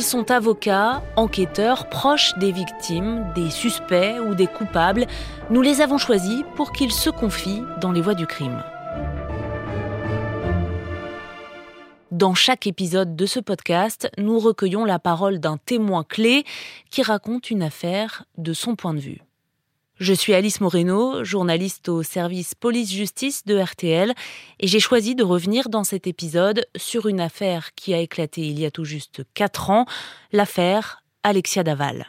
Ils sont avocats, enquêteurs, proches des victimes, des suspects ou des coupables. Nous les avons choisis pour qu'ils se confient dans les voies du crime. Dans chaque épisode de ce podcast, nous recueillons la parole d'un témoin clé qui raconte une affaire de son point de vue. Je suis Alice Moreno, journaliste au service police-justice de RTL, et j'ai choisi de revenir dans cet épisode sur une affaire qui a éclaté il y a tout juste 4 ans, l'affaire Alexia Daval.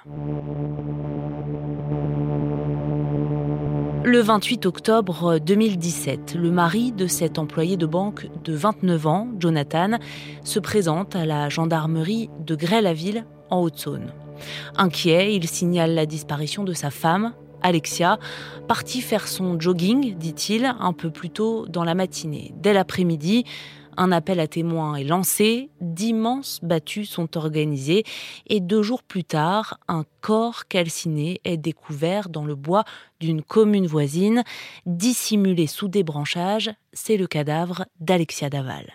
Le 28 octobre 2017, le mari de cet employé de banque de 29 ans, Jonathann, se présente à la gendarmerie de Gray-la-Ville, en Haute-Saône. Inquiet, il signale la disparition de sa femme, Alexia, partie faire son jogging, dit-il, un peu plus tôt dans la matinée. Dès l'après-midi, un appel à témoins est lancé, d'immenses battues sont organisées et 2 jours plus tard, un corps calciné est découvert dans le bois d'une commune voisine. Dissimulé sous des branchages, c'est le cadavre d'Alexia Daval.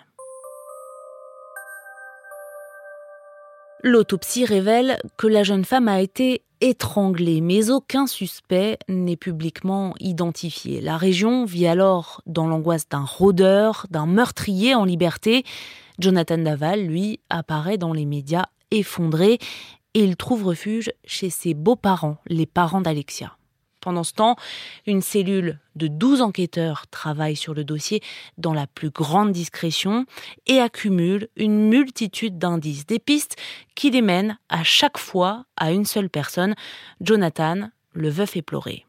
L'autopsie révèle que la jeune femme a été étranglée, mais aucun suspect n'est publiquement identifié. La région vit alors dans l'angoisse d'un rôdeur, d'un meurtrier en liberté. Jonathann Daval, lui, apparaît dans les médias effondré et il trouve refuge chez ses beaux-parents, les parents d'Alexia. Pendant ce temps, une cellule de 12 enquêteurs travaille sur le dossier dans la plus grande discrétion et accumule une multitude d'indices, des pistes qui les mènent à chaque fois à une seule personne, Jonathann, le veuf éploré.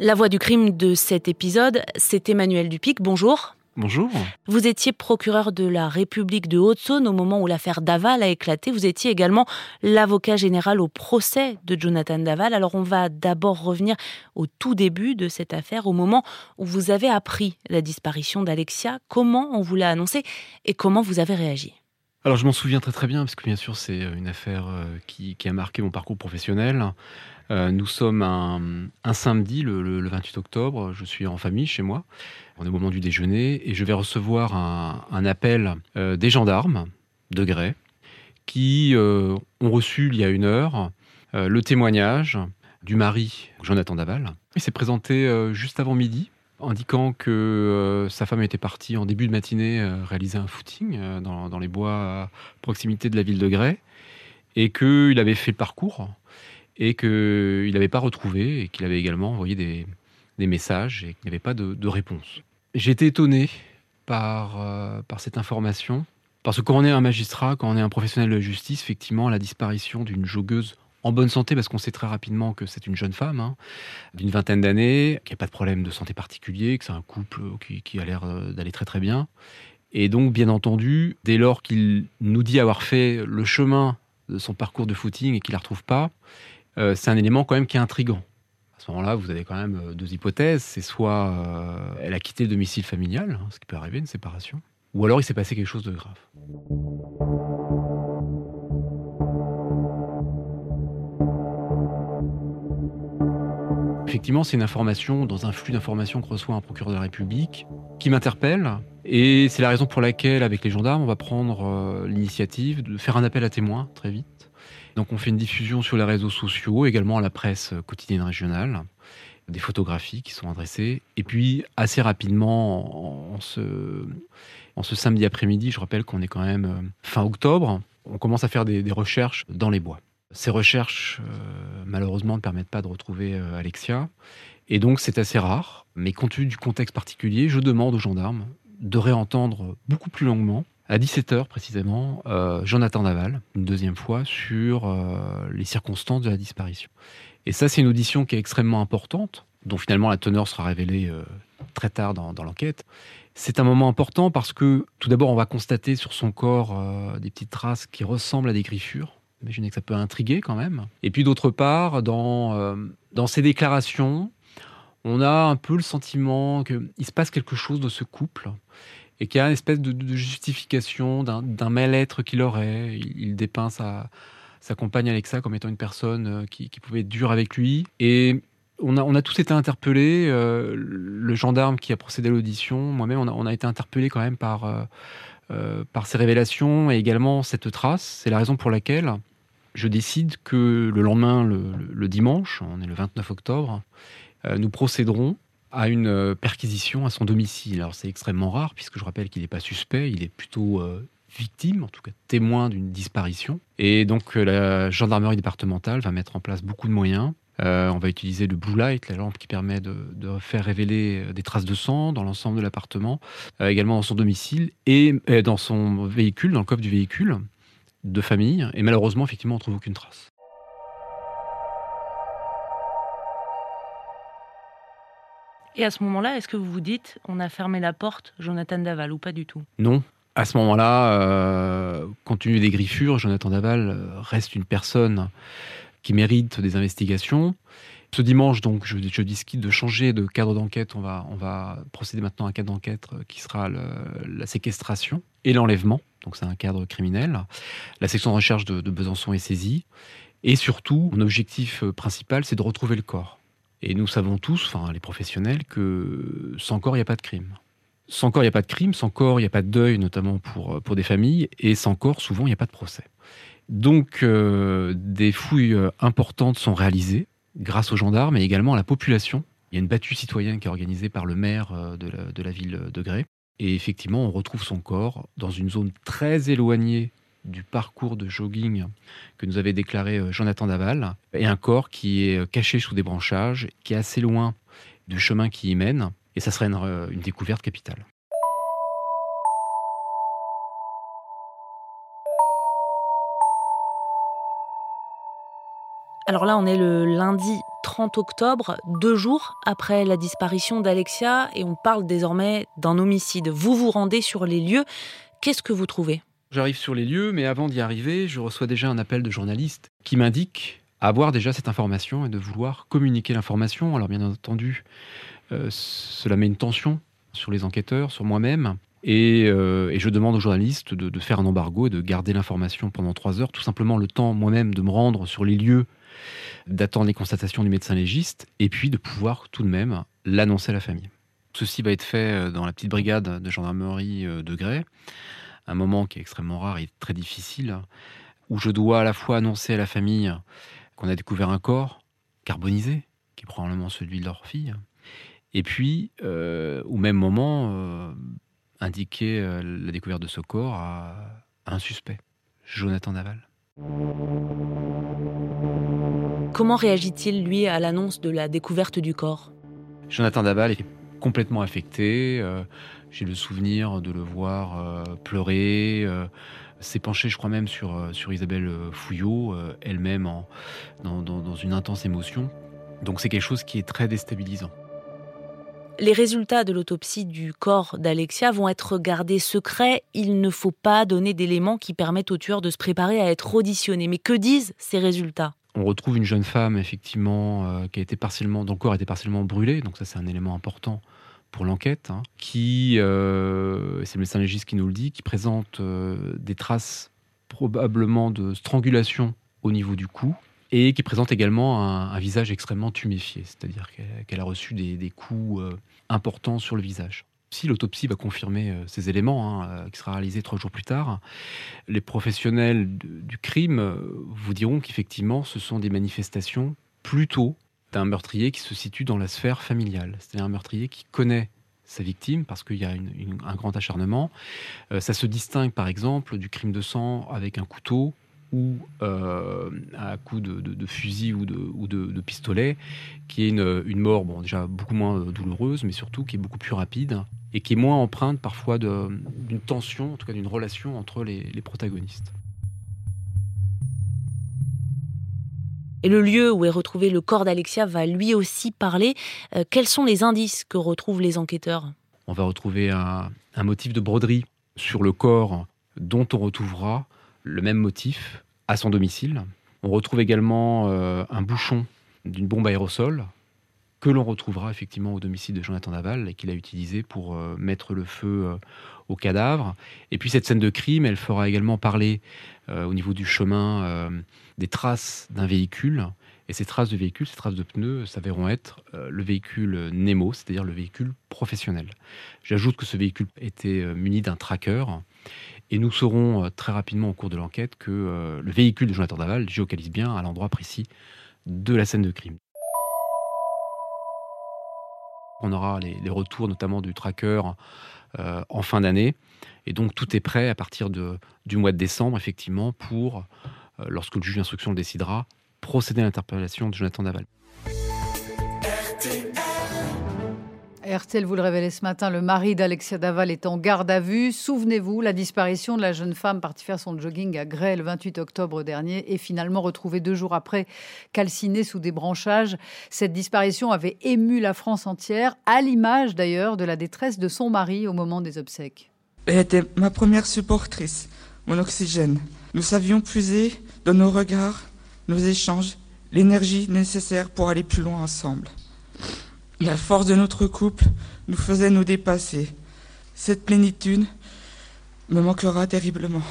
La voix du crime de cet épisode, c'est Emmanuel Dupic. Bonjour. Bonjour. Vous étiez procureur de la République de Haute-Saône au moment où l'affaire Daval a éclaté. Vous étiez également l'avocat général au procès de Jonathann Daval. Alors on va d'abord revenir au tout début de cette affaire, au moment où vous avez appris la disparition d'Alexia. Comment on vous l'a annoncé et comment vous avez réagi ? Alors je m'en souviens très bien, parce que bien sûr c'est une affaire qui a marqué mon parcours professionnel. Nous sommes un samedi, le 28 octobre, je suis en famille chez moi, on est au moment du déjeuner, et je vais recevoir un appel des gendarmes de Gray, qui ont reçu il y a 1 heure le témoignage du mari, Jonathann Daval. Il s'est présenté juste avant midi, indiquant que sa femme était partie en début de matinée réaliser un footing dans les bois à proximité de la ville de Gray, et qu'il avait fait le parcours, et qu'il n'avait pas retrouvé, et qu'il avait également envoyé des messages, et qu'il n'y avait pas de réponse. J'étais étonné par cette information, parce que quand on est un magistrat, quand on est un professionnel de justice, effectivement, la disparition d'une joggeuse en bonne santé, parce qu'on sait très rapidement que c'est une jeune femme, d'une 20aine d'années, qui n'a pas de problème de santé particulier, que c'est un couple qui a l'air d'aller très bien. Et donc, bien entendu, dès lors qu'il nous dit avoir fait le chemin de son parcours de footing et qu'il ne la retrouve pas, c'est un élément quand même qui est intriguant. À ce moment-là, vous avez quand même 2 hypothèses. C'est soit elle a quitté le domicile familial, ce qui peut arriver, une séparation, ou alors il s'est passé quelque chose de grave. Effectivement, c'est une information, dans un flux d'informations que reçoit un procureur de la République, qui m'interpelle. Et c'est la raison pour laquelle, avec les gendarmes, on va prendre l'initiative de faire un appel à témoins, très vite. Donc on fait une diffusion sur les réseaux sociaux, également à la presse quotidienne régionale, des photographies qui sont adressées. Et puis, assez rapidement, en ce samedi après-midi, je rappelle qu'on est quand même fin octobre, on commence à faire des recherches dans les bois. Ces recherches, malheureusement, ne permettent pas de retrouver Alexia. Et donc, c'est assez rare. Mais compte tenu du contexte particulier, je demande aux gendarmes de réentendre beaucoup plus longuement, à 17h précisément, Jonathann Daval, une 2e fois, sur les circonstances de la disparition. Et ça, c'est une audition qui est extrêmement importante, dont finalement la teneur sera révélée très tard dans l'enquête. C'est un moment important parce que, tout d'abord, on va constater sur son corps des petites traces qui ressemblent à des griffures. Imaginez que ça peut intriguer quand même. Et puis d'autre part, dans ces déclarations, on a un peu le sentiment qu'il se passe quelque chose de ce couple et qu'il y a une espèce de justification d'un mal-être qu'il aurait. Il dépeint sa compagne Alexia comme étant une personne qui pouvait être dure avec lui. Et on a tous été interpellés. Le gendarme qui a procédé à l'audition, moi-même, on a été interpellés quand même par par ces révélations et également cette trace. C'est la raison pour laquelle je décide que le lendemain, le dimanche, on est le 29 octobre, nous procéderons à une perquisition à son domicile. Alors c'est extrêmement rare, puisque je rappelle qu'il n'est pas suspect, il est plutôt victime, en tout cas témoin d'une disparition. Et donc la gendarmerie départementale va mettre en place beaucoup de moyens. On va utiliser le blue light, la lampe qui permet de faire révéler des traces de sang dans l'ensemble de l'appartement, également dans son domicile et dans son véhicule, dans le coffre du véhicule de famille. Et malheureusement, effectivement, on ne trouve aucune trace. Et à ce moment-là, est-ce que vous vous dites on a fermé la porte, Jonathann Daval, ou pas du tout? Non. À ce moment-là, compte tenu des griffures, Jonathann Daval reste une personne qui mérite des investigations. Ce dimanche, donc, je décide de changer de cadre d'enquête. On va procéder maintenant à un cadre d'enquête qui sera la séquestration et l'enlèvement. Donc, c'est un cadre criminel. La section de recherche de Besançon est saisie. Et surtout, mon objectif principal, c'est de retrouver le corps. Et nous savons tous, enfin les professionnels, que sans corps, il n'y a pas de crime. Sans corps, il n'y a pas de crime. Sans corps, il n'y a pas de deuil, notamment pour des familles. Et sans corps, souvent, il n'y a pas de procès. Donc, des fouilles importantes sont réalisées grâce aux gendarmes et également à la population. Il y a une battue citoyenne qui est organisée par le maire de la ville de Gray. Et effectivement, on retrouve son corps dans une zone très éloignée du parcours de jogging que nous avait déclaré Jonathann Daval. Et un corps qui est caché sous des branchages, qui est assez loin du chemin qui y mène. Et ça serait une découverte capitale. Alors là, on est le lundi 30 octobre, 2 jours après la disparition d'Alexia, et on parle désormais d'un homicide. Vous vous rendez sur les lieux. Qu'est-ce que vous trouvez? J'arrive sur les lieux, mais avant d'y arriver, je reçois déjà un appel de journaliste qui m'indique avoir déjà cette information et de vouloir communiquer l'information. Alors bien entendu, cela met une tension sur les enquêteurs, sur moi-même. Et je demande aux journalistes de faire un embargo et de garder l'information pendant 3 heures, tout simplement le temps moi-même de me rendre sur les lieux, d'attendre les constatations du médecin légiste, et puis de pouvoir tout de même l'annoncer à la famille. Ceci va être fait dans la petite brigade de gendarmerie de Gray, un moment qui est extrêmement rare et très difficile, où je dois à la fois annoncer à la famille qu'on a découvert un corps carbonisé, qui est probablement celui de leur fille, et puis, au même moment, indiquer la découverte de ce corps à un suspect, Jonathann Daval. Comment réagit-il, lui, à l'annonce de la découverte du corps? Jonathann Daval est complètement affecté. J'ai le souvenir de le voir pleurer, s'est penché, je crois même, sur Isabelle Fouillot, elle-même dans une intense émotion. Donc c'est quelque chose qui est très déstabilisant. Les résultats de l'autopsie du corps d'Alexia vont être gardés secrets. Il ne faut pas donner d'éléments qui permettent au tueur de se préparer à être auditionné. Mais que disent ces résultats? On retrouve une jeune femme, effectivement, dont le corps a été partiellement brûlé. Donc ça, c'est un élément important pour l'enquête. C'est le médecin légiste qui nous le dit, qui présente des traces probablement de strangulation au niveau du cou. Et qui présente également un visage extrêmement tuméfié, c'est-à-dire qu'elle a reçu des coups importants sur le visage. Si l'autopsie va confirmer ces éléments, qui sera réalisée 3 jours plus tard, les professionnels du crime vous diront qu'effectivement, ce sont des manifestations plutôt d'un meurtrier qui se situe dans la sphère familiale, c'est-à-dire un meurtrier qui connaît sa victime, parce qu'il y a un grand acharnement. Ça se distingue par exemple du crime de sang avec un couteau, ou à coups de fusil ou de pistolet, qui est une mort déjà beaucoup moins douloureuse, mais surtout qui est beaucoup plus rapide et qui est moins empreinte parfois d'une tension, en tout cas d'une relation entre les protagonistes. Et le lieu où est retrouvé le corps d'Alexia va lui aussi parler. Quels sont les indices que retrouvent les enquêteurs? On va retrouver un motif de broderie sur le corps dont on retrouvera le même motif à son domicile. On retrouve également un bouchon d'une bombe aérosol que l'on retrouvera effectivement au domicile de Jonathann Daval et qu'il a utilisé pour mettre le feu au cadavre. Et puis cette scène de crime, elle fera également parler au niveau du chemin des traces d'un véhicule Et ces traces de véhicules, ces traces de pneus s'avéreront être le véhicule Nemo, c'est-à-dire le véhicule professionnel. J'ajoute que ce véhicule était muni d'un tracker. Et nous saurons très rapidement au cours de l'enquête que le véhicule de Jonathann Daval géocalise bien à l'endroit précis de la scène de crime. On aura les retours notamment du tracker en fin d'année. Et donc tout est prêt à partir du mois de décembre, effectivement, pour, lorsque le juge d'instruction le décidera, procéder à l'interpellation de Jonathann Daval. RTL vous le révélait ce matin, le mari d'Alexia Daval est en garde à vue. Souvenez-vous, la disparition de la jeune femme partie faire son jogging à Gray le 28 octobre dernier et finalement retrouvée 2 jours après, calcinée sous des branchages. Cette disparition avait ému la France entière, à l'image d'ailleurs de la détresse de son mari au moment des obsèques. Elle était ma première supportrice, mon oxygène. Nous savions puiser dans nos regards, nos échanges, l'énergie nécessaire pour aller plus loin ensemble. La force de notre couple nous faisait nous dépasser. Cette plénitude me manquera terriblement.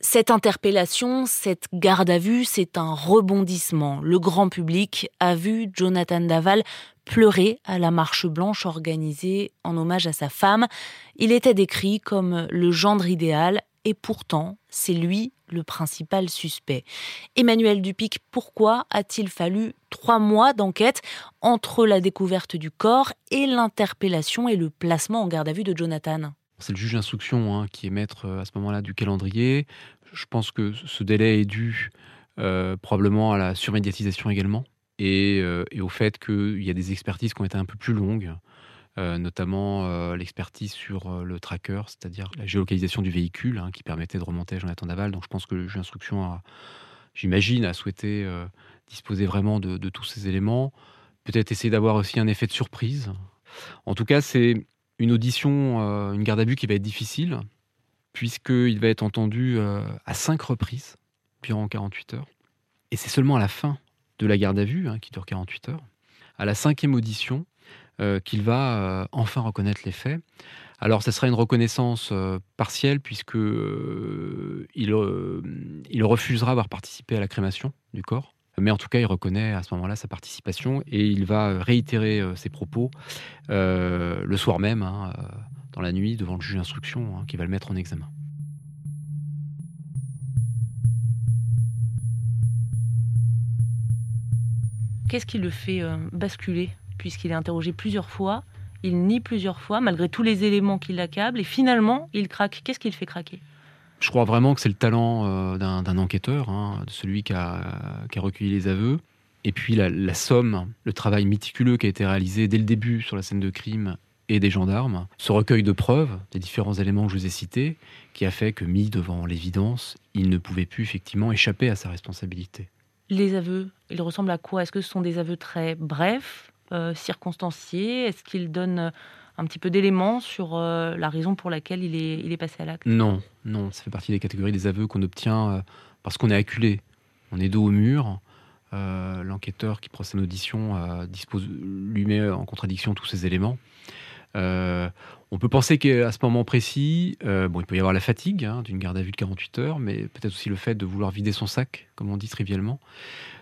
Cette interpellation, cette garde à vue, c'est un rebondissement. Le grand public a vu Jonathann Daval pleurer à la marche blanche organisée en hommage à sa femme. Il était décrit comme le gendre idéal et pourtant, c'est lui le principal suspect. Emmanuel Dupic, pourquoi a-t-il fallu 3 mois d'enquête entre la découverte du corps et l'interpellation et le placement en garde à vue de Jonathann ? C'est le juge d'instruction qui est maître à ce moment-là du calendrier. Je pense que ce délai est dû probablement à la surmédiatisation également et au fait qu'il y a des expertises qui ont été un peu plus longues. Notamment l'expertise sur le tracker, c'est-à-dire la géolocalisation du véhicule qui permettait de remonter à Jonathann Daval. Donc je pense que le juge d'instruction, a souhaité disposer vraiment de tous ces éléments. Peut-être essayer d'avoir aussi un effet de surprise. En tout cas, c'est une audition, une garde à vue qui va être difficile, puisqu'il va être entendu à 5 reprises, durant 48 heures. Et c'est seulement à la fin de la garde à vue, qui dure 48 heures, à la 5e audition, qu'il va enfin reconnaître les faits. Alors, ça sera une reconnaissance partielle, puisque il refusera avoir participé à la crémation du corps. Mais en tout cas, il reconnaît à ce moment-là sa participation et il va réitérer ses propos le soir même, dans la nuit, devant le juge d'instruction, qui va le mettre en examen. Qu'est-ce qui le fait basculer ? Puisqu'il est interrogé plusieurs fois, il nie plusieurs fois, malgré tous les éléments qui l'accablent, et finalement, il craque. Qu'est-ce qui le fait craquer ? Je crois vraiment que c'est le talent d'un enquêteur, de celui qui a recueilli les aveux. Et puis la somme, le travail méticuleux qui a été réalisé dès le début sur la scène de crime et des gendarmes, ce recueil de preuves, des différents éléments que je vous ai cités, qui a fait que, mis devant l'évidence, il ne pouvait plus effectivement échapper à sa responsabilité. Les aveux, ils ressemblent à quoi ? Est-ce que ce sont des aveux très brefs ? Circonstancié ? Est-ce qu'il donne un petit peu d'éléments sur la raison pour laquelle il est passé à l'acte ? Non, ça fait partie des catégories des aveux qu'on obtient parce qu'on est acculé. On est dos au mur. L'enquêteur qui procède à l'audition dispose lui-même en contradiction tous ces éléments. On peut penser qu'à ce moment précis, il peut y avoir la fatigue d'une garde à vue de 48 heures, mais peut-être aussi le fait de vouloir vider son sac, comme on dit trivialement,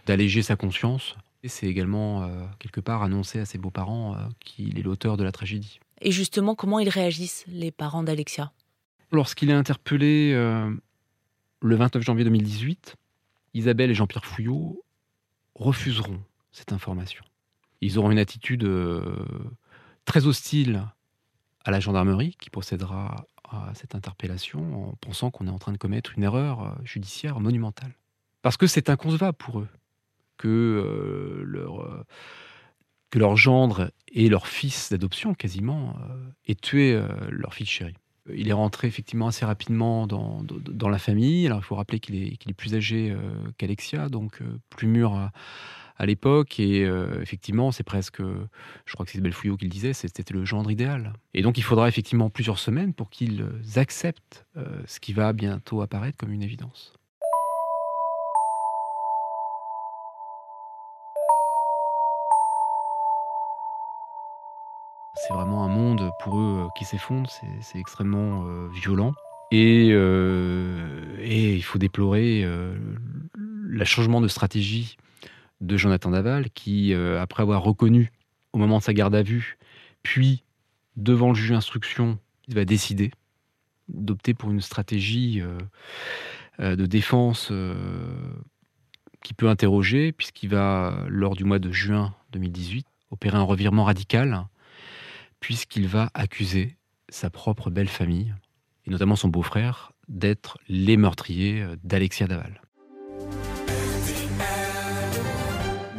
d'alléger sa conscience. Et c'est également, quelque part, annoncé à ses beaux-parents qu'il est l'auteur de la tragédie. Et justement, comment ils réagissent, les parents d'Alexia ? Lorsqu'il est interpellé le 29 janvier 2018, Isabelle et Jean-Pierre Fouillot refuseront cette information. Ils auront une attitude très hostile à la gendarmerie qui procédera à cette interpellation en pensant qu'on est en train de commettre une erreur judiciaire monumentale. Parce que c'est inconcevable pour eux. Que leur gendre et leur fils d'adoption, quasiment, aient tué leur fille chérie. Il est rentré effectivement assez rapidement dans la famille. Alors, il faut rappeler qu'il est plus âgé qu'Alexia, donc plus mûr à l'époque. Et effectivement, c'est presque, je crois que c'est Isabelle Fouillot qui le disait, c'était le gendre idéal. Et donc, il faudra effectivement plusieurs semaines pour qu'ils acceptent ce qui va bientôt apparaître comme une évidence. C'est vraiment un monde, pour eux, qui s'effondre. C'est extrêmement violent. Et il faut déplorer le changement de stratégie de Jonathann Daval, qui, après avoir reconnu au moment de sa garde à vue, puis devant le juge d'instruction, il va décider d'opter pour une stratégie de défense qui peut interroger, puisqu'il va, lors du mois de juin 2018, opérer un revirement radical, puisqu'il va accuser sa propre belle famille, et notamment son beau-frère, d'être les meurtriers d'Alexia Daval.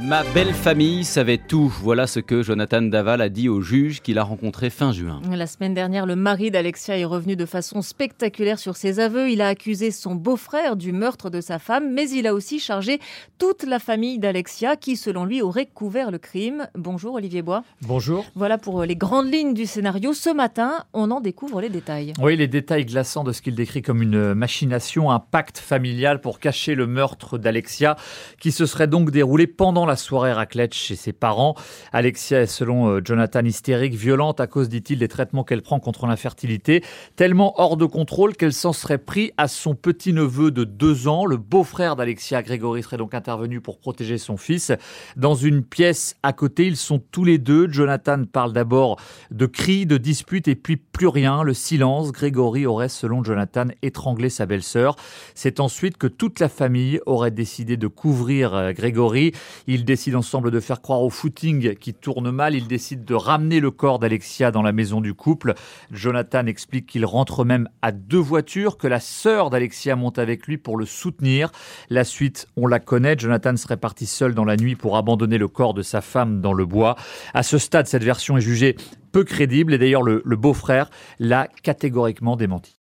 Ma belle famille savait tout. Voilà ce que Jonathann Daval a dit au juge qu'il a rencontré fin juin. La semaine dernière, le mari d'Alexia est revenu de façon spectaculaire sur ses aveux. Il a accusé son beau-frère du meurtre de sa femme, mais il a aussi chargé toute la famille d'Alexia qui, selon lui, aurait couvert le crime. Bonjour Olivier Bois. Bonjour. Voilà pour les grandes lignes du scénario. Ce matin, on en découvre les détails. Oui, les détails glaçants de ce qu'il décrit comme une machination, un pacte familial pour cacher le meurtre d'Alexia qui se serait donc déroulé pendant la soirée raclette chez ses parents. Alexia est, selon Jonathann, hystérique, violente à cause, dit-il, des traitements qu'elle prend contre l'infertilité, tellement hors de contrôle qu'elle s'en serait pris à son petit-neveu de 2 ans. Le beau-frère d'Alexia, Grégory, serait donc intervenu pour protéger son fils. Dans une pièce à côté, ils sont tous les deux. Jonathann parle d'abord de cris, de disputes et puis plus rien, le silence. Grégory aurait, selon Jonathann, étranglé sa belle-sœur. C'est ensuite que toute la famille aurait décidé de couvrir Grégory. Ils décident ensemble de faire croire au footing qui tourne mal. Ils décident de ramener le corps d'Alexia dans la maison du couple. Jonathann explique qu'il rentre même à 2 voitures, que la sœur d'Alexia monte avec lui pour le soutenir. La suite, on la connaît. Jonathann serait parti seul dans la nuit pour abandonner le corps de sa femme dans le bois. À ce stade, cette version est jugée peu crédible. Et d'ailleurs, le beau-frère l'a catégoriquement démenti.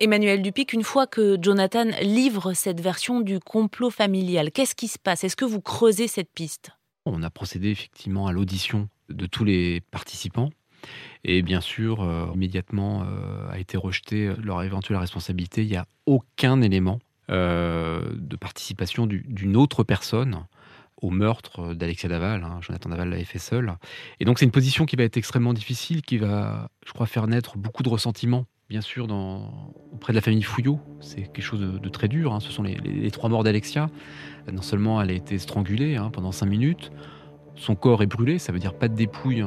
Emmanuel Dupic, une fois que Jonathann livre cette version du complot familial, qu'est-ce qui se passe? Est-ce que vous creusez cette piste? On a procédé effectivement à l'audition de tous les participants et bien sûr, immédiatement a été rejetée leur éventuelle responsabilité. Il n'y a aucun élément de participation d'une autre personne au meurtre d'Alexia Daval. Jonathann Daval l'avait fait seul. Et donc c'est une position qui va être extrêmement difficile, qui va, je crois, faire naître beaucoup de ressentiments. Bien sûr, auprès de la famille Fouillot, c'est quelque chose de très dur. Ce sont les 3 morts d'Alexia. Non seulement elle a été strangulée pendant 5 minutes, son corps est brûlé, ça veut dire pas de dépouille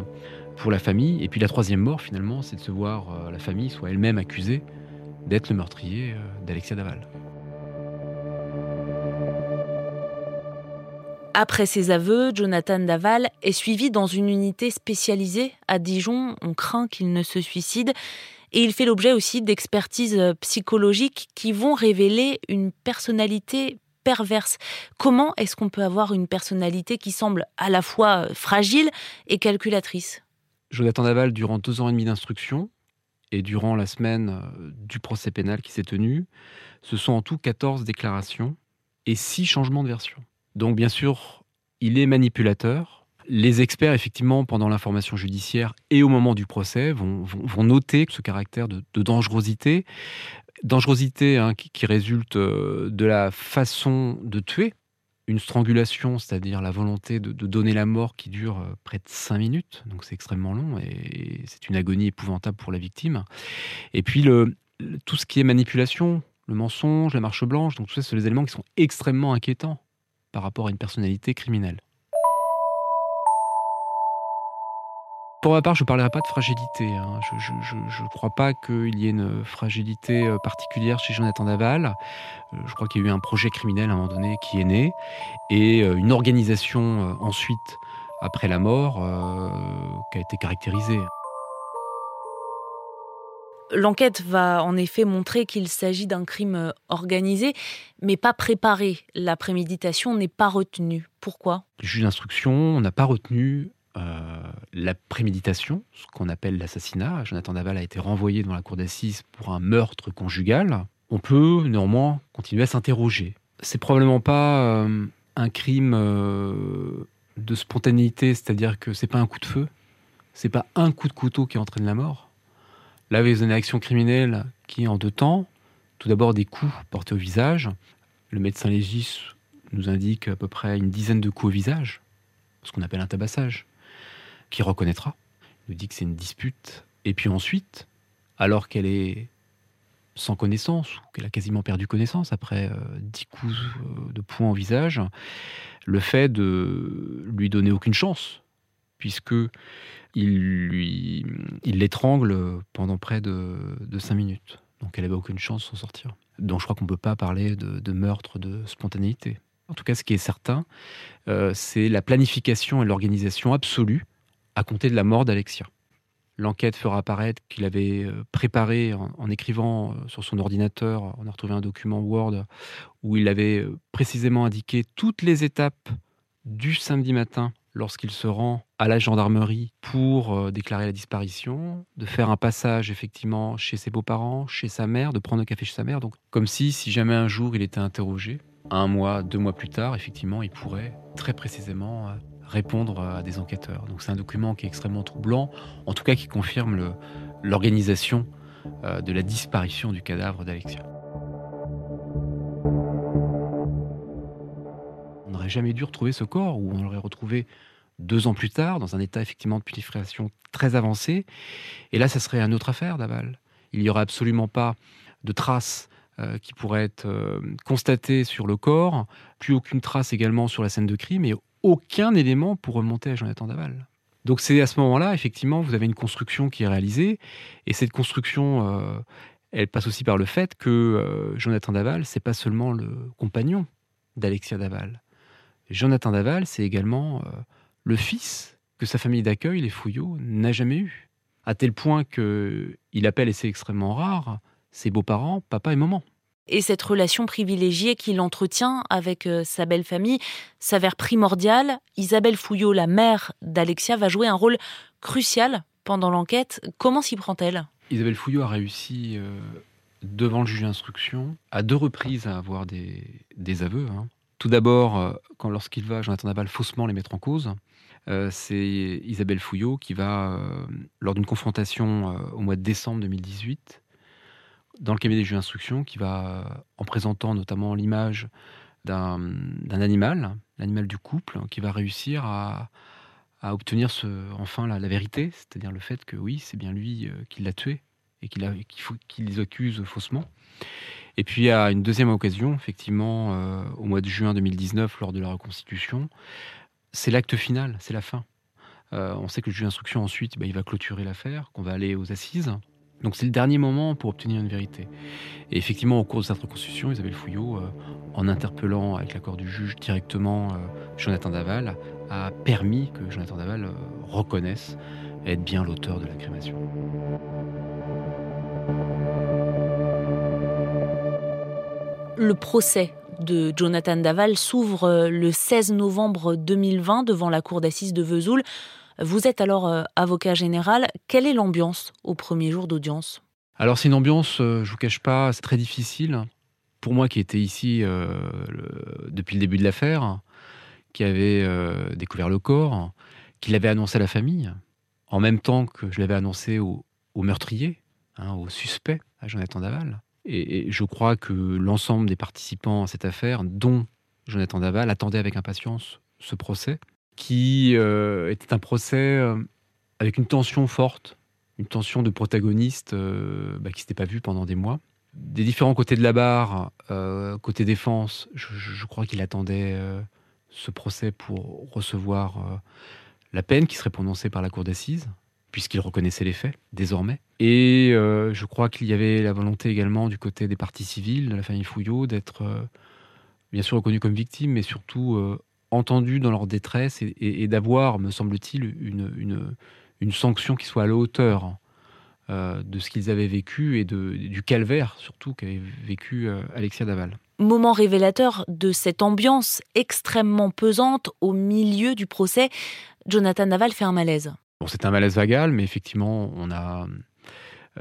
pour la famille. Et puis la 3e mort, finalement, c'est de se voir la famille soit elle-même accusée d'être le meurtrier d'Alexia Daval. Après ses aveux, Jonathann Daval est suivi dans une unité spécialisée à Dijon. On craint qu'il ne se suicide. Et il fait l'objet aussi d'expertises psychologiques qui vont révéler une personnalité perverse. Comment est-ce qu'on peut avoir une personnalité qui semble à la fois fragile et calculatrice? Jonathann Daval, durant 2 ans et demi d'instruction et durant la semaine du procès pénal qui s'est tenu, ce sont en tout 14 déclarations et 6 changements de version. Donc bien sûr, il est manipulateur. Les experts, effectivement, pendant l'information judiciaire et au moment du procès, vont noter ce caractère de dangerosité. Dangerosité qui résulte de la façon de tuer. Une strangulation, c'est-à-dire la volonté de donner la mort qui dure près de 5 minutes. Donc c'est extrêmement long et c'est une agonie épouvantable pour la victime. Et puis tout ce qui est manipulation, le mensonge, la marche blanche, donc tout ça, ce sont les éléments qui sont extrêmement inquiétants par rapport à une personnalité criminelle. Pour ma part, je ne parlerai pas de fragilité. Je ne crois pas qu'il y ait une fragilité particulière chez Jonathann Daval. Je crois qu'il y a eu un projet criminel à un moment donné qui est né et une organisation ensuite, après la mort, qui a été caractérisée. L'enquête va en effet montrer qu'il s'agit d'un crime organisé, mais pas préparé. La préméditation n'est pas retenue. Pourquoi ? Le juge d'instruction n'a pas retenu la préméditation, ce qu'on appelle l'assassinat. Jonathann Daval a été renvoyé devant la cour d'assises pour un meurtre conjugal. On peut néanmoins continuer à s'interroger. C'est probablement pas un crime de spontanéité, c'est-à-dire que c'est pas un coup de feu, c'est pas un coup de couteau qui entraîne la mort. Là, vous avez une action criminelle qui est en 2 temps. Tout d'abord, des coups portés au visage. Le médecin légiste nous indique à peu près 10 de coups au visage, ce qu'on appelle un tabassage. Qui reconnaîtra. Il nous dit que c'est une dispute. Et puis ensuite, alors qu'elle est sans connaissance, ou qu'elle a quasiment perdu connaissance après 10 coups de poing au visage, le fait de lui donner aucune chance, puisque il l'étrangle pendant près de 5 minutes. Donc elle n'avait aucune chance de s'en sortir. Donc je crois qu'on ne peut pas parler de meurtre, de spontanéité. En tout cas, ce qui est certain, c'est la planification et l'organisation absolue à compter de la mort d'Alexia. L'enquête fera apparaître qu'il avait préparé, en écrivant sur son ordinateur, on a retrouvé un document Word, où il avait précisément indiqué toutes les étapes du samedi matin, lorsqu'il se rend à la gendarmerie pour déclarer la disparition, de faire un passage effectivement chez ses beaux-parents, chez sa mère, de prendre un café chez sa mère. Donc, comme si jamais un jour il était interrogé, 1 mois, 2 mois plus tard, effectivement, il pourrait très précisément répondre à des enquêteurs. Donc c'est un document qui est extrêmement troublant, en tout cas qui confirme l'organisation de la disparition du cadavre d'Alexia. On n'aurait jamais dû retrouver ce corps, ou on l'aurait retrouvé 2 ans plus tard, dans un état effectivement de putréfaction très avancé. Et là, ça serait une autre affaire, Daval. Il n'y aurait absolument pas de traces qui pourraient être constatées sur le corps, plus aucune trace également sur la scène de crime, et aucun élément pour remonter à Jonathann Daval. Donc c'est à ce moment-là, effectivement, vous avez une construction qui est réalisée, et cette construction, elle passe aussi par le fait que Jonathann Daval, c'est pas seulement le compagnon d'Alexia Daval. Jonathann Daval, c'est également le fils que sa famille d'accueil, les Fouillot, n'a jamais eu. À tel point qu'il appelle, et c'est extrêmement rare, ses beaux-parents, papa et maman. Et cette relation privilégiée qu'il entretient avec sa belle famille s'avère primordiale. Isabelle Fouillot, la mère d'Alexia, va jouer un rôle crucial pendant l'enquête. Comment s'y prend-elle ? Isabelle Fouillot a réussi, devant le juge d'instruction, à 2 reprises à avoir des aveux. Tout d'abord, lorsqu'il va, Jonathann Daval, faussement les mettre en cause, c'est Isabelle Fouillot qui va, lors d'une confrontation au mois de décembre 2018, dans le cabinet des juges d'instruction, qui va, en présentant notamment l'image d'un animal, l'animal du couple, qui va réussir à obtenir la vérité, c'est-à-dire le fait que oui, c'est bien lui qui l'a tué et qu'il les accuse faussement. Et puis à une deuxième occasion, effectivement, au mois de juin 2019, lors de la reconstitution, c'est l'acte final, c'est la fin. On sait que le juge d'instruction ensuite, il va clôturer l'affaire, qu'on va aller aux assises. Donc c'est le dernier moment pour obtenir une vérité. Et effectivement, au cours de cette reconstitution, Isabelle Fouillot, en interpellant avec l'accord du juge directement Jonathann Daval, a permis que Jonathann Daval reconnaisse être bien l'auteur de la crémation. Le procès de Jonathann Daval s'ouvre le 16 novembre 2020 devant la cour d'assises de Vesoul. Vous êtes alors avocat général. Quelle est l'ambiance au premier jour d'audience ? Alors c'est une ambiance, je vous cache pas, c'est très difficile. Pour moi qui étais ici depuis le début de l'affaire, qui avait découvert le corps, qui l'avait annoncé à la famille, en même temps que je l'avais annoncé au meurtrier, au suspect, à Jonathann Daval. Et je crois que l'ensemble des participants à cette affaire, dont Jonathann Daval, attendaient avec impatience ce procès, qui était un procès avec une tension forte, une tension de protagoniste qui ne s'était pas vue pendant des mois. Des différents côtés de la barre, côté défense, je crois qu'il attendait ce procès pour recevoir la peine qui serait prononcée par la cour d'assises, puisqu'il reconnaissait les faits, désormais. Et je crois qu'il y avait la volonté également du côté des parties civiles, de la famille Fouillot, d'être bien sûr reconnus comme victimes, mais surtout entendus dans leur détresse et d'avoir, me semble-t-il, une sanction qui soit à la hauteur de ce qu'ils avaient vécu et du calvaire, surtout, qu'avait vécu Alexia Daval. Moment révélateur de cette ambiance extrêmement pesante au milieu du procès, Jonathann Daval fait un malaise. Bon, c'est un malaise vagal, mais effectivement,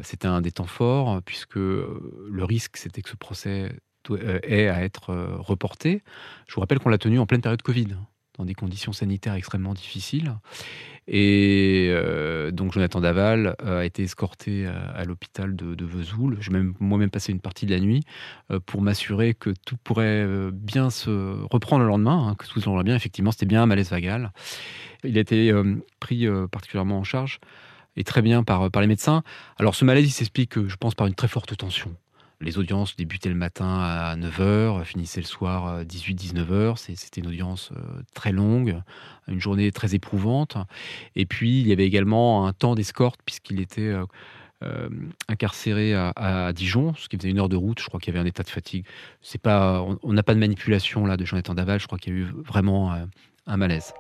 c'était un des temps forts, puisque le risque, c'était que ce procès est à être reporté. Je vous rappelle qu'on l'a tenu en pleine période Covid, dans des conditions sanitaires extrêmement difficiles. Et donc Jonathann Daval a été escorté à l'hôpital de Vesoul. J'ai moi-même passé une partie de la nuit pour m'assurer que tout pourrait bien se reprendre le lendemain, que tout allait bien. Effectivement, c'était bien un malaise vagal. Il a été pris particulièrement en charge et très bien par les médecins. Alors ce malaise, il s'explique, je pense, par une très forte tension. Les audiences débutaient le matin à 9h, finissaient le soir à 18-19h. C'était une audience très longue, une journée très éprouvante. Et puis, il y avait également un temps d'escorte, puisqu'il était incarcéré à Dijon, ce qui faisait 1 heure de route. Je crois qu'il y avait un état de fatigue. C'est pas, on n'a pas de manipulation là de Jonathann Daval. Je crois qu'il y a eu vraiment un malaise.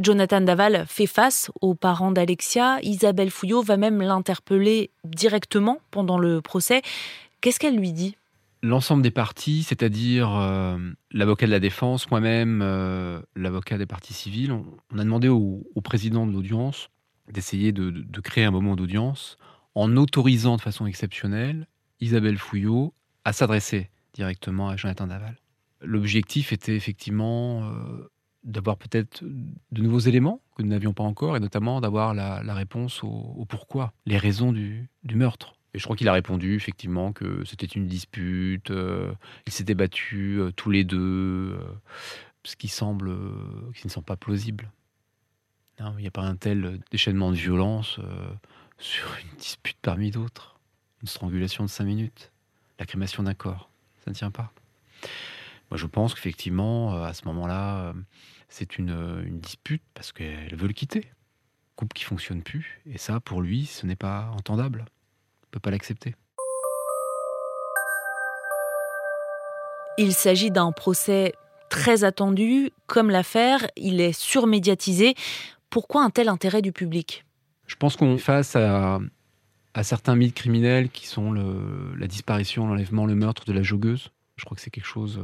Jonathann Daval fait face aux parents d'Alexia. Isabelle Fouillot va même l'interpeller directement pendant le procès. Qu'est-ce qu'elle lui dit ? L'ensemble des parties, c'est-à-dire l'avocat de la défense, moi-même, l'avocat des parties civiles, on a demandé au président de l'audience d'essayer de créer un moment d'audience en autorisant de façon exceptionnelle Isabelle Fouillot à s'adresser directement à Jonathann Daval. L'objectif était effectivement... d'avoir peut-être de nouveaux éléments que nous n'avions pas encore, et notamment d'avoir la réponse au pourquoi, les raisons du meurtre. Et je crois qu'il a répondu effectivement que c'était une dispute, ils s'étaient battus tous les deux, ce qui ne semble pas plausible. Non, il n'y a pas un tel déchaînement de violence sur une dispute parmi d'autres. Une strangulation de 5 minutes, la crémation d'un corps, ça ne tient pas. Moi, je pense qu'effectivement, à ce moment-là, c'est une dispute parce qu'elle veut le quitter. Couple qui ne fonctionne plus. Et ça, pour lui, ce n'est pas entendable. Il ne peut pas l'accepter. Il s'agit d'un procès très attendu. Comme l'affaire, il est surmédiatisé. Pourquoi un tel intérêt du public ? Je pense qu'on est face à certains mythes criminels qui sont la disparition, l'enlèvement, le meurtre de la joggeuse. Je crois que c'est quelque chose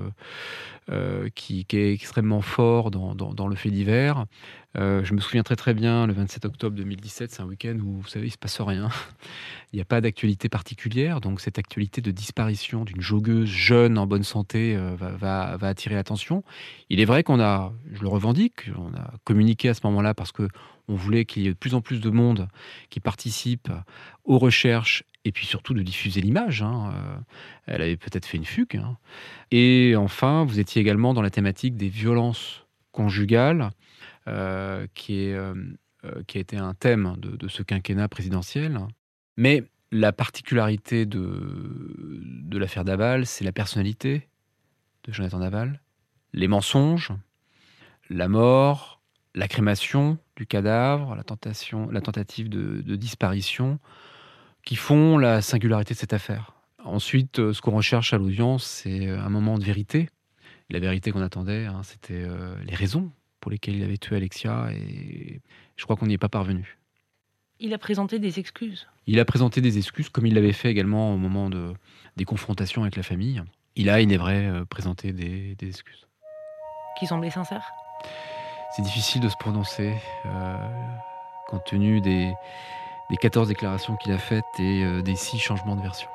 qui est extrêmement fort dans le fait divers. Je me souviens très bien, le 27 octobre 2017, c'est un week-end où, vous savez, il ne se passe rien. Il n'y a pas d'actualité particulière. Donc cette actualité de disparition d'une joggeuse jeune en bonne santé va attirer l'attention. Il est vrai qu'on a, je le revendique, on a communiqué à ce moment-là parce qu'on voulait qu'il y ait de plus en plus de monde qui participe aux recherches et puis surtout de diffuser l'image. Elle avait peut-être fait une fugue. Et enfin, vous étiez également dans la thématique des violences conjugales, qui a été un thème de ce quinquennat présidentiel. Mais la particularité de l'affaire Daval, c'est la personnalité de Jonathann Daval, les mensonges, la mort, la crémation du cadavre, la tentative de disparition, qui font la singularité de cette affaire. Ensuite, ce qu'on recherche à l'audience, c'est un moment de vérité. La vérité qu'on attendait, c'était les raisons pour lesquelles il avait tué Alexia, et je crois qu'on n'y est pas parvenu. Il a présenté des excuses. Il a présenté des excuses, comme il l'avait fait également au moment des confrontations avec la famille. Il est vrai, présenté des excuses. Qui semblaient sincères ? C'est difficile de se prononcer, compte tenu des 14 déclarations qu'il a faites et des 6 changements de version.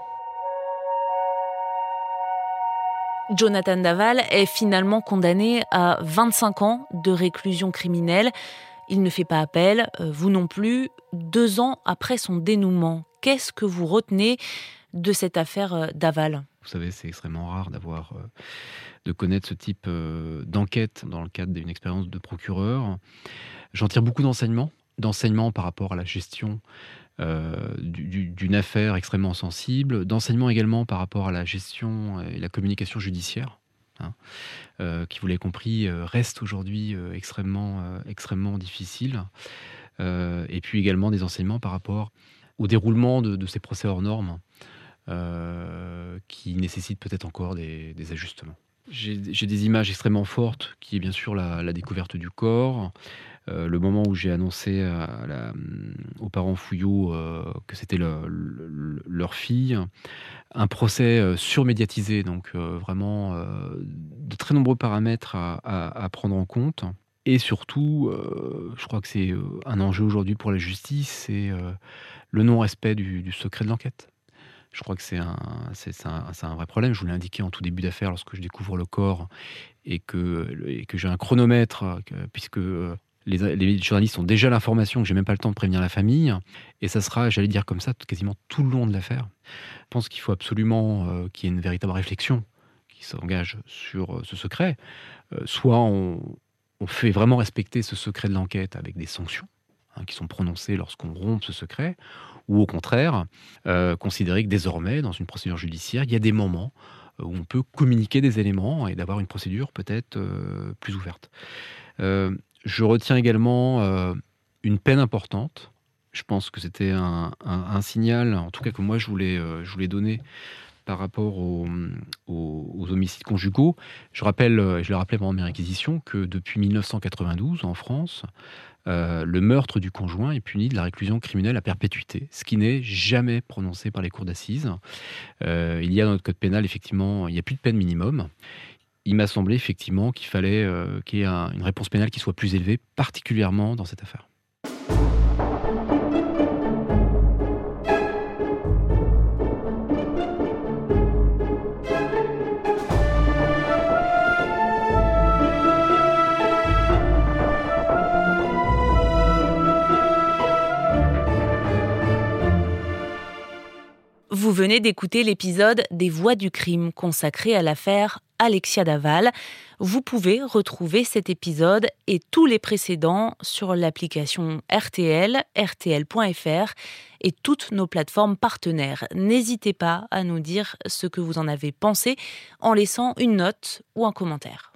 Jonathann Daval est finalement condamné à 25 ans de réclusion criminelle. Il ne fait pas appel, vous non plus, 2 ans après son dénouement. Qu'est-ce que vous retenez de cette affaire Daval ? Vous savez, c'est extrêmement rare de connaître ce type d'enquête dans le cadre d'une expérience de procureur. J'en tire beaucoup d'enseignements par rapport à la gestion d'une affaire extrêmement sensible, d'enseignements également par rapport à la gestion et la communication judiciaire, qui, vous l'avez compris, reste aujourd'hui extrêmement difficile, et puis également des enseignements par rapport au déroulement de ces procès hors normes, qui nécessitent peut-être encore des ajustements. J'ai des images extrêmement fortes, qui est bien sûr la découverte du corps, le moment où j'ai annoncé aux parents Fouillot que c'était leur fille, un procès surmédiatisé, donc vraiment de très nombreux paramètres à prendre en compte. Et surtout, je crois que c'est un enjeu aujourd'hui pour la justice, c'est le non-respect du secret de l'enquête. Je crois que c'est un vrai problème. Je vous l'ai indiqué en tout début d'affaire, lorsque je découvre le corps et que j'ai un chronomètre, puisque les journalistes ont déjà l'information que j'ai même pas le temps de prévenir la famille. Et ça sera, j'allais dire comme ça, quasiment tout le long de l'affaire. Je pense qu'il faut absolument qu'il y ait une véritable réflexion qui s'engage sur ce secret. Soit on On fait vraiment respecter ce secret de l'enquête avec des sanctions qui sont prononcées lorsqu'on rompt ce secret, ou au contraire, considérer que désormais, dans une procédure judiciaire, il y a des moments où on peut communiquer des éléments et d'avoir une procédure peut-être plus ouverte. Je retiens également une peine importante. Je pense que c'était un signal, en tout cas que moi je voulais donner par rapport aux homicides conjugaux. Je rappelle, je le rappelais pendant mes réquisitions, que depuis 1992, en France, le meurtre du conjoint est puni de la réclusion criminelle à perpétuité, ce qui n'est jamais prononcé par les cours d'assises. Il y a dans notre code pénal, effectivement, il n'y a plus de peine minimum. Il m'a semblé effectivement qu'il fallait qu'il y ait une réponse pénale qui soit plus élevée, particulièrement dans cette affaire. Vous venez d'écouter l'épisode des Voix du crime consacré à l'affaire Alexia Daval. Vous pouvez retrouver cet épisode et tous les précédents sur l'application RTL, rtl.fr et toutes nos plateformes partenaires. N'hésitez pas à nous dire ce que vous en avez pensé en laissant une note ou un commentaire.